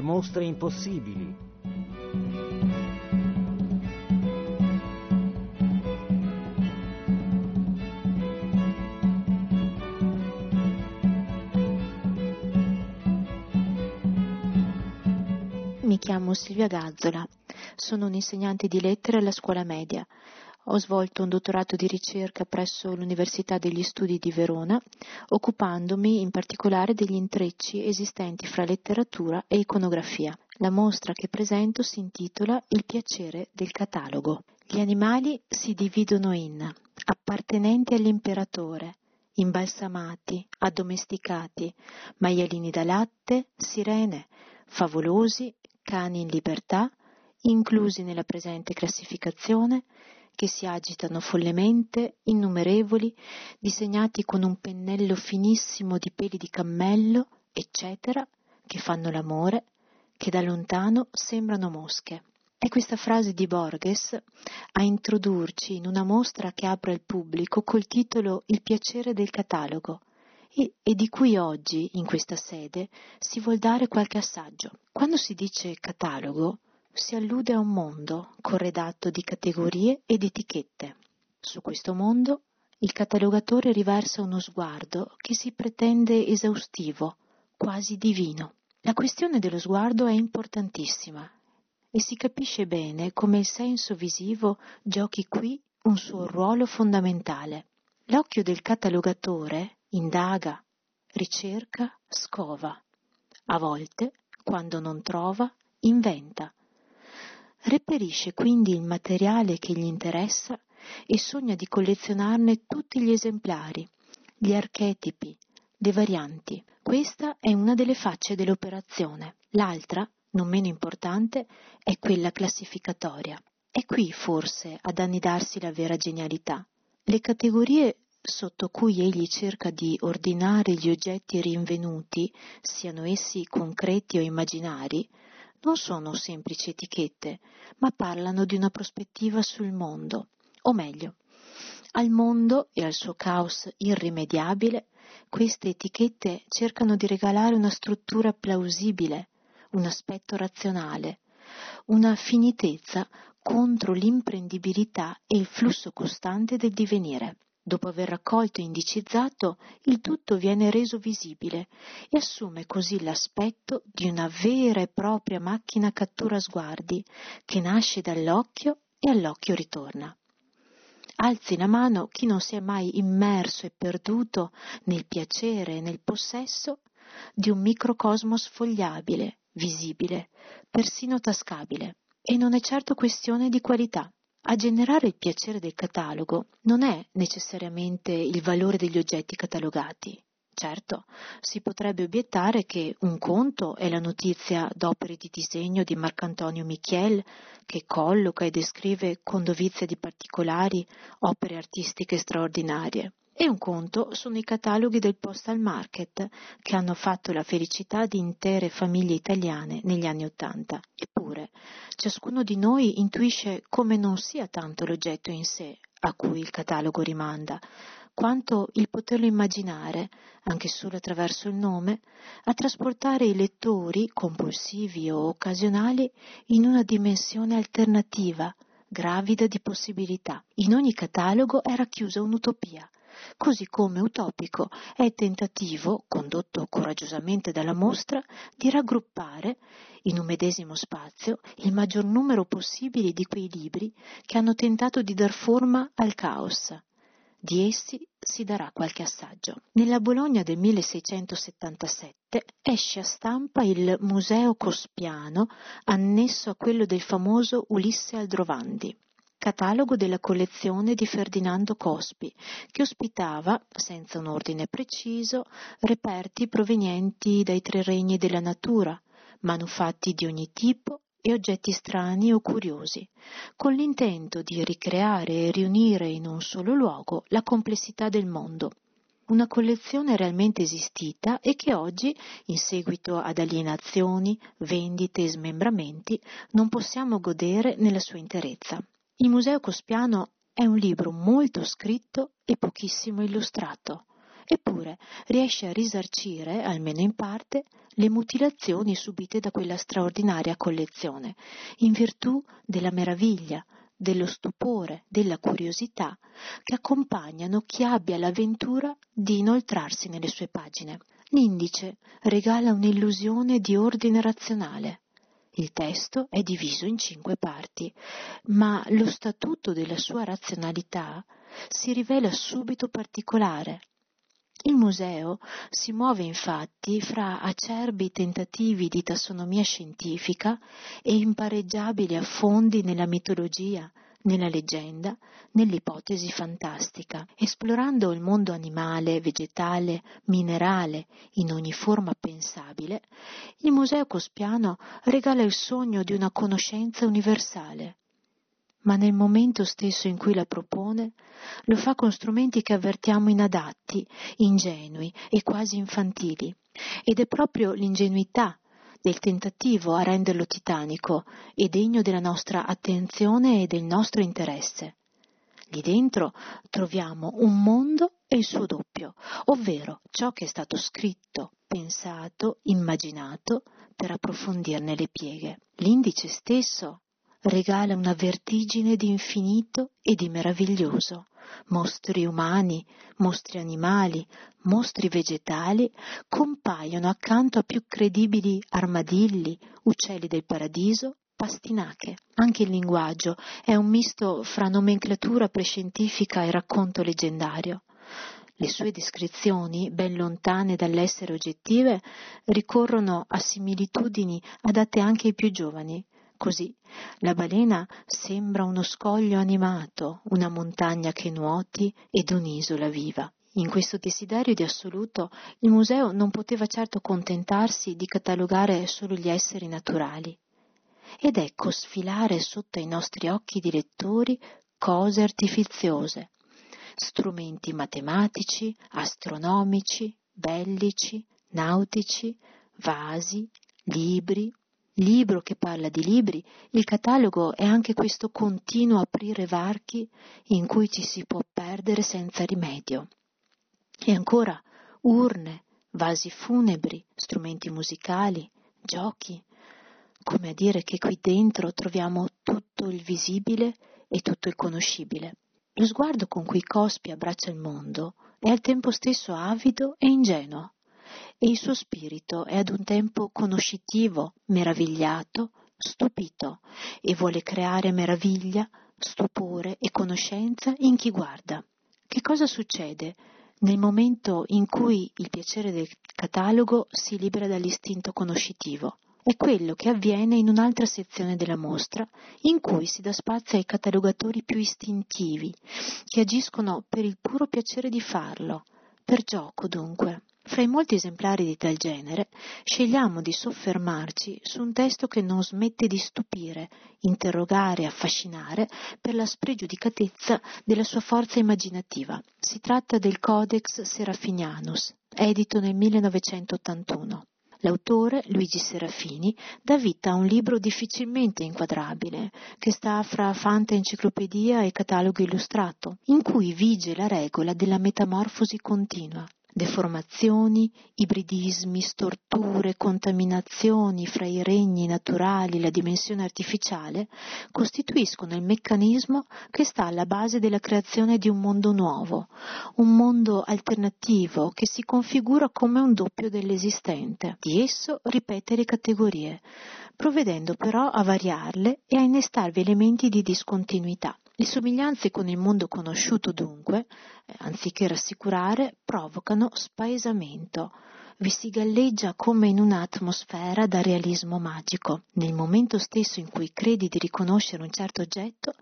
le mostre impossibili. Mi chiamo Silvia Gàzzola, sono un'insegnante di lettere alla scuola media. Ho svolto un dottorato di ricerca presso l'Università degli Studi di Verona, occupandomi in particolare degli intrecci esistenti fra letteratura e iconografia. La mostra che presento si intitola Il piacere del catalogo. Gli animali si dividono in appartenenti all'imperatore, imbalsamati, addomesticati, maialini da latte, sirene, favolosi, cani in libertà, inclusi nella presente classificazione, che si agitano follemente, innumerevoli, disegnati con un pennello finissimo di peli di cammello, eccetera, che fanno l'amore, che da lontano sembrano mosche. È questa frase di Borges a introdurci in una mostra che apre al pubblico col titolo Il piacere del catalogo e di cui oggi, in questa sede, si vuol dare qualche assaggio. Quando si dice catalogo, si allude a un mondo corredato di categorie ed etichette. Su questo mondo il catalogatore riversa uno sguardo che si pretende esaustivo, quasi divino. La questione dello sguardo è importantissima e si capisce bene come il senso visivo giochi qui un suo ruolo fondamentale. L'occhio del catalogatore indaga, ricerca, scova. A volte, quando non trova, inventa. Reperisce quindi il materiale che gli interessa e sogna di collezionarne tutti gli esemplari, gli archetipi, le varianti. Questa è una delle facce dell'operazione. L'altra, non meno importante, è quella classificatoria. È qui forse ad annidarsi la vera genialità. Le categorie sotto cui egli cerca di ordinare gli oggetti rinvenuti, siano essi concreti o immaginari, non sono semplici etichette, ma parlano di una prospettiva sul mondo, o meglio, al mondo e al suo caos irrimediabile, queste etichette cercano di regalare una struttura plausibile, un aspetto razionale, una finitezza contro l'imprendibilità e il flusso costante del divenire. Dopo aver raccolto e indicizzato, il tutto viene reso visibile e assume così l'aspetto di una vera e propria macchina cattura sguardi che nasce dall'occhio e all'occhio ritorna. Alzi la mano chi non si è mai immerso e perduto nel piacere e nel possesso di un microcosmo sfogliabile, visibile, persino tascabile, e non è certo questione di qualità. A generare il piacere del catalogo non è necessariamente il valore degli oggetti catalogati. Certo, si potrebbe obiettare che un conto è la notizia d'opere di disegno di Marcantonio Michiel, che colloca e descrive con dovizia di particolari opere artistiche straordinarie. E un conto sono i cataloghi del Postal Market, che hanno fatto la felicità di intere famiglie italiane negli anni Ottanta. Eppure, ciascuno di noi intuisce come non sia tanto l'oggetto in sé a cui il catalogo rimanda, quanto il poterlo immaginare, anche solo attraverso il nome, a trasportare i lettori, compulsivi o occasionali, in una dimensione alternativa, gravida di possibilità. In ogni catalogo è racchiusa un'utopia, così come utopico è il tentativo, condotto coraggiosamente dalla mostra, di raggruppare in un medesimo spazio il maggior numero possibile di quei libri che hanno tentato di dar forma al caos. Di essi si darà qualche assaggio. Nella Bologna del 1677 esce a stampa il Museo Cospiano, annesso a quello del famoso Ulisse Aldrovandi, catalogo della collezione di Ferdinando Cospi, che ospitava, senza un ordine preciso, reperti provenienti dai tre regni della natura, manufatti di ogni tipo e oggetti strani o curiosi, con l'intento di ricreare e riunire in un solo luogo la complessità del mondo. Una collezione realmente esistita e che oggi, in seguito ad alienazioni, vendite e smembramenti, non possiamo godere nella sua interezza. Il Museo Cospiano è un libro molto scritto e pochissimo illustrato. Eppure riesce a risarcire, almeno in parte, le mutilazioni subite da quella straordinaria collezione, in virtù della meraviglia, dello stupore, della curiosità che accompagnano chi abbia l'avventura di inoltrarsi nelle sue pagine. L'indice regala un'illusione di ordine razionale. Il testo è diviso in 5 parti, ma lo statuto della sua razionalità si rivela subito particolare. Il museo si muove infatti fra acerbi tentativi di tassonomia scientifica e impareggiabili affondi nella mitologia, nella leggenda, nell'ipotesi fantastica, esplorando il mondo animale, vegetale, minerale in ogni forma pensabile. Il Museo Cospiano regala il sogno di una conoscenza universale, ma nel momento stesso in cui la propone, lo fa con strumenti che avvertiamo inadatti, ingenui e quasi infantili, ed è proprio l'ingenuità del tentativo a renderlo titanico e degno della nostra attenzione e del nostro interesse. Lì dentro troviamo un mondo e il suo doppio, ovvero ciò che è stato scritto, pensato, immaginato per approfondirne le pieghe. L'indice stesso regala una vertigine di infinito e di meraviglioso. Mostri umani, mostri animali, mostri vegetali compaiono accanto a più credibili armadilli, uccelli del paradiso, pastinache. Anche il linguaggio è un misto fra nomenclatura prescientifica e racconto leggendario. Le sue descrizioni, ben lontane dall'essere oggettive, ricorrono a similitudini adatte anche ai più giovani. Così, la balena sembra uno scoglio animato, una montagna che nuoti ed un'isola viva. In questo desiderio di assoluto, il museo non poteva certo contentarsi di catalogare solo gli esseri naturali. Ed ecco sfilare sotto ai nostri occhi di lettori cose artifiziose, strumenti matematici, astronomici, bellici, nautici, vasi, libri. Libro che parla di libri, il catalogo è anche questo continuo aprire varchi in cui ci si può perdere senza rimedio. E ancora urne, vasi funebri, strumenti musicali, giochi, come a dire che qui dentro troviamo tutto il visibile e tutto il conoscibile. Lo sguardo con cui Cospi abbraccia il mondo è al tempo stesso avido e ingenuo. E il suo spirito è ad un tempo conoscitivo, meravigliato, stupito, e vuole creare meraviglia, stupore e conoscenza in chi guarda. Che cosa succede nel momento in cui il piacere del catalogo si libera dall'istinto conoscitivo? È quello che avviene in un'altra sezione della mostra, in cui si dà spazio ai catalogatori più istintivi, che agiscono per il puro piacere di farlo, per gioco dunque. Fra i molti esemplari di tal genere, scegliamo di soffermarci su un testo che non smette di stupire, interrogare, affascinare per la spregiudicatezza della sua forza immaginativa. Si tratta del Codex Serafinianus, edito nel 1981. L'autore, Luigi Serafini, dà vita a un libro difficilmente inquadrabile, che sta fra fantaenciclopedia e catalogo illustrato, in cui vige la regola della metamorfosi continua. Deformazioni, ibridismi, storture, contaminazioni fra i regni naturali e la dimensione artificiale costituiscono il meccanismo che sta alla base della creazione di un mondo nuovo, un mondo alternativo che si configura come un doppio dell'esistente. Di esso ripete le categorie, provvedendo però a variarle e a innestarvi elementi di discontinuità. Le somiglianze con il mondo conosciuto dunque, anziché rassicurare, provocano spaesamento. Vi si galleggia come in un'atmosfera da realismo magico. Nel momento stesso in cui credi di riconoscere un certo oggetto,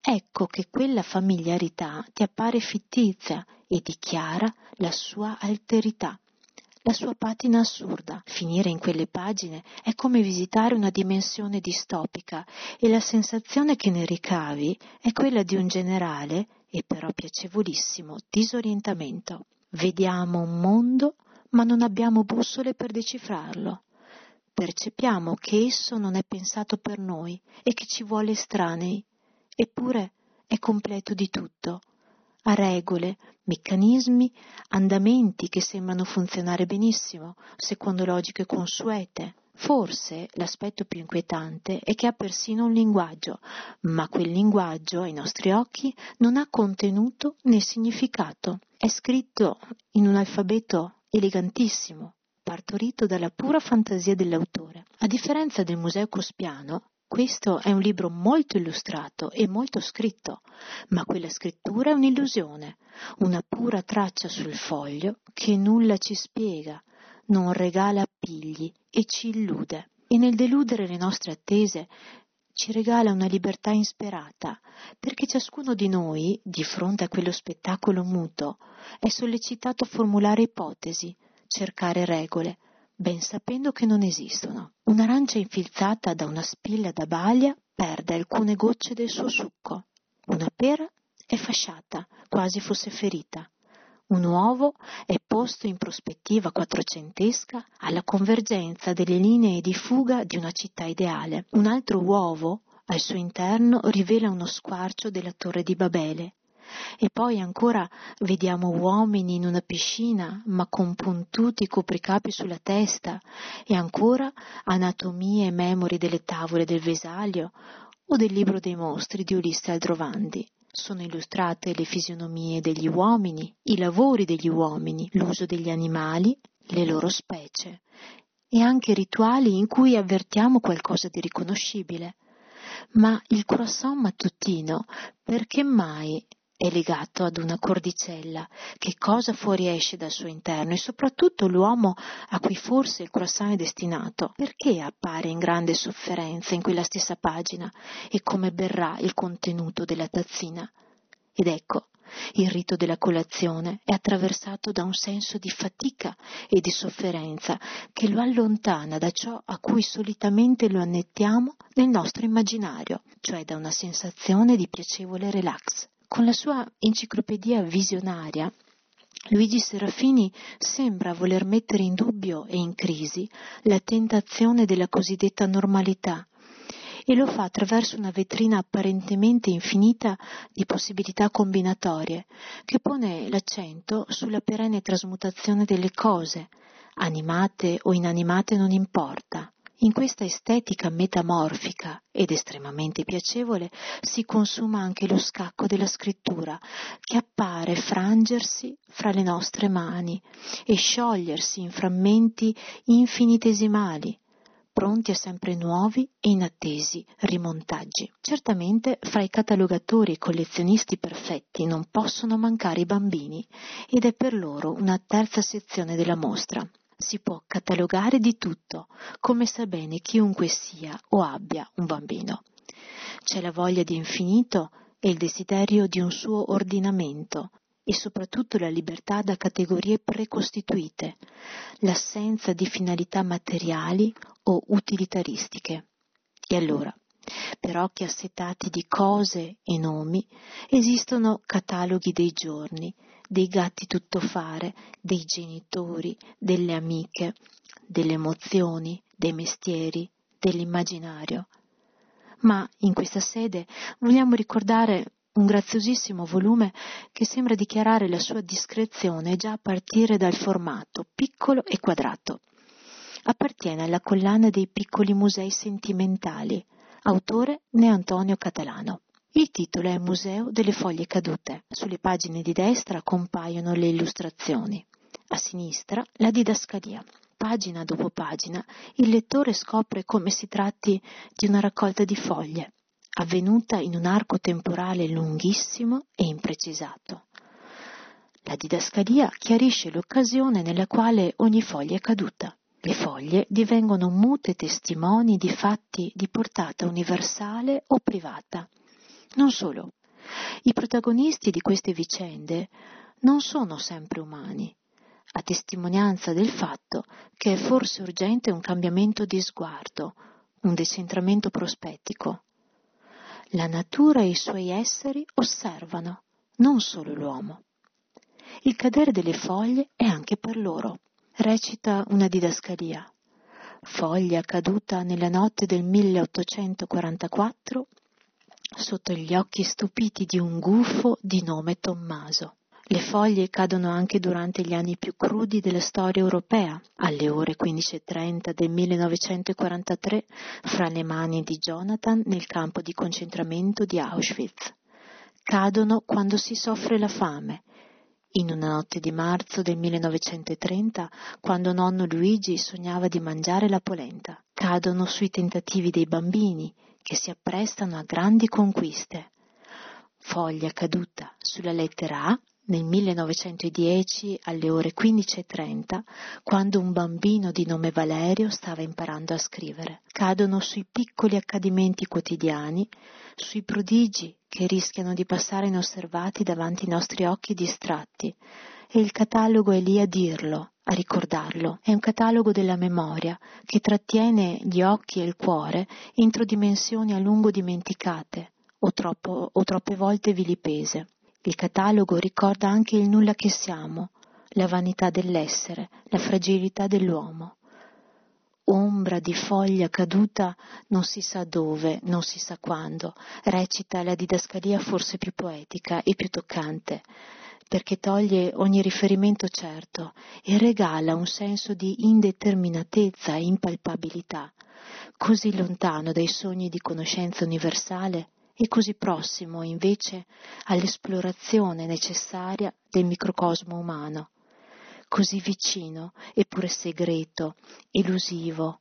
ecco che quella familiarità ti appare fittizia e dichiara la sua alterità, la sua patina assurda. Finire in quelle pagine è come visitare una dimensione distopica e la sensazione che ne ricavi è quella di un generale e però piacevolissimo disorientamento. Vediamo un mondo, ma non abbiamo bussole per decifrarlo. Percepiamo che esso non è pensato per noi e che ci vuole estranei, eppure è completo di tutto, a regole, meccanismi, andamenti che sembrano funzionare benissimo, secondo logiche consuete. Forse l'aspetto più inquietante è che ha persino un linguaggio, ma quel linguaggio, ai nostri occhi, non ha contenuto né significato. È scritto in un alfabeto elegantissimo, partorito dalla pura fantasia dell'autore. A differenza del Museo Cospiano, questo è un libro molto illustrato e molto scritto, ma quella scrittura è un'illusione, una pura traccia sul foglio che nulla ci spiega, non regala appigli e ci illude. E nel deludere le nostre attese ci regala una libertà insperata, perché ciascuno di noi, di fronte a quello spettacolo muto, è sollecitato a formulare ipotesi, cercare regole, ben sapendo che non esistono. Un'arancia infilzata da una spilla da baglia perde alcune gocce del suo succo. Una pera è fasciata, quasi fosse ferita. Un uovo è posto in prospettiva quattrocentesca alla convergenza delle linee di fuga di una città ideale. Un altro uovo, al suo interno, rivela uno squarcio della Torre di Babele. E poi ancora vediamo uomini in una piscina, ma con puntuti copricapi sulla testa, e ancora anatomie e memori delle tavole del Vesalio o del libro dei mostri di Ulisse Aldrovandi. Sono illustrate le fisionomie degli uomini, i lavori degli uomini, l'uso degli animali, le loro specie, e anche rituali in cui avvertiamo qualcosa di riconoscibile. Ma il croissant mattutino, perché mai è legato ad una cordicella? Che cosa fuoriesce dal suo interno? E soprattutto l'uomo a cui forse il croissant è destinato, perché appare in grande sofferenza in quella stessa pagina, e come berrà il contenuto della tazzina? Ed ecco, il rito della colazione è attraversato da un senso di fatica e di sofferenza che lo allontana da ciò a cui solitamente lo annettiamo nel nostro immaginario, cioè da una sensazione di piacevole relax. Con la sua enciclopedia visionaria, Luigi Serafini sembra voler mettere in dubbio e in crisi la tentazione della cosiddetta normalità, e lo fa attraverso una vetrina apparentemente infinita di possibilità combinatorie, che pone l'accento sulla perenne trasmutazione delle cose, animate o inanimate non importa. In questa estetica metamorfica ed estremamente piacevole si consuma anche lo scacco della scrittura, che appare frangersi fra le nostre mani e sciogliersi in frammenti infinitesimali, pronti a sempre nuovi e inattesi rimontaggi. Certamente fra i catalogatori e collezionisti perfetti non possono mancare i bambini, ed è per loro una terza sezione della mostra. Si può catalogare di tutto, come sa bene chiunque sia o abbia un bambino. C'è la voglia di infinito e il desiderio di un suo ordinamento, e soprattutto la libertà da categorie precostituite, l'assenza di finalità materiali o utilitaristiche. E allora, per occhi assetati di cose e nomi, esistono cataloghi dei giorni, dei gatti tuttofare, dei genitori, delle amiche, delle emozioni, dei mestieri, dell'immaginario. Ma in questa sede vogliamo ricordare un graziosissimo volume che sembra dichiarare la sua discrezione già a partire dal formato piccolo e quadrato. Appartiene alla collana dei piccoli musei sentimentali, autore né Antonio Catalano. Il titolo è Museo delle foglie cadute. Sulle pagine di destra compaiono le illustrazioni, a sinistra la didascalia. Pagina dopo pagina il lettore scopre come si tratti di una raccolta di foglie, avvenuta in un arco temporale lunghissimo e imprecisato. La didascalia chiarisce l'occasione nella quale ogni foglia è caduta. Le foglie divengono mute testimoni di fatti di portata universale o privata. Non solo, i protagonisti di queste vicende non sono sempre umani, a testimonianza del fatto che è forse urgente un cambiamento di sguardo, un decentramento prospettico. La natura e i suoi esseri osservano, non solo l'uomo. Il cadere delle foglie è anche per loro, recita una didascalia. Foglia caduta nella notte del 1844, sotto gli occhi stupiti di un gufo di nome Tommaso. Le foglie cadono anche durante gli anni più crudi della storia europea. Alle ore 15:30 del 1943, fra le mani di Jonathan nel campo di concentramento di Auschwitz. Cadono quando si soffre la fame. In una notte di marzo del 1930, quando nonno Luigi sognava di mangiare la polenta. Cadono sui tentativi dei bambini, che si apprestano a grandi conquiste. Foglia caduta sulla lettera A nel 1910 alle ore 15:30, quando un bambino di nome Valerio stava imparando a scrivere. Cadono sui piccoli accadimenti quotidiani, sui prodigi che rischiano di passare inosservati davanti ai nostri occhi distratti. E il catalogo è lì a dirlo, a ricordarlo. È un catalogo della memoria che trattiene gli occhi e il cuore entro dimensioni a lungo dimenticate o troppe volte vilipese. Il catalogo ricorda anche il nulla che siamo, la vanità dell'essere, la fragilità dell'uomo. Ombra di foglia caduta non si sa dove, non si sa quando, recita la didascalia forse più poetica e più toccante, perché toglie ogni riferimento certo e regala un senso di indeterminatezza e impalpabilità, così lontano dai sogni di conoscenza universale e così prossimo, invece, all'esplorazione necessaria del microcosmo umano, così vicino, eppure segreto, elusivo,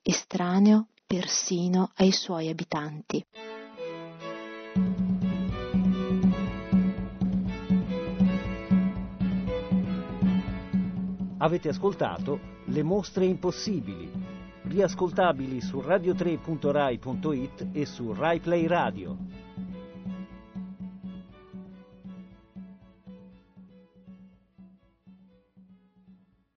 estraneo persino ai suoi abitanti. Avete ascoltato Le mostre impossibili, riascoltabili su radio3.rai.it e su Rai Play Radio.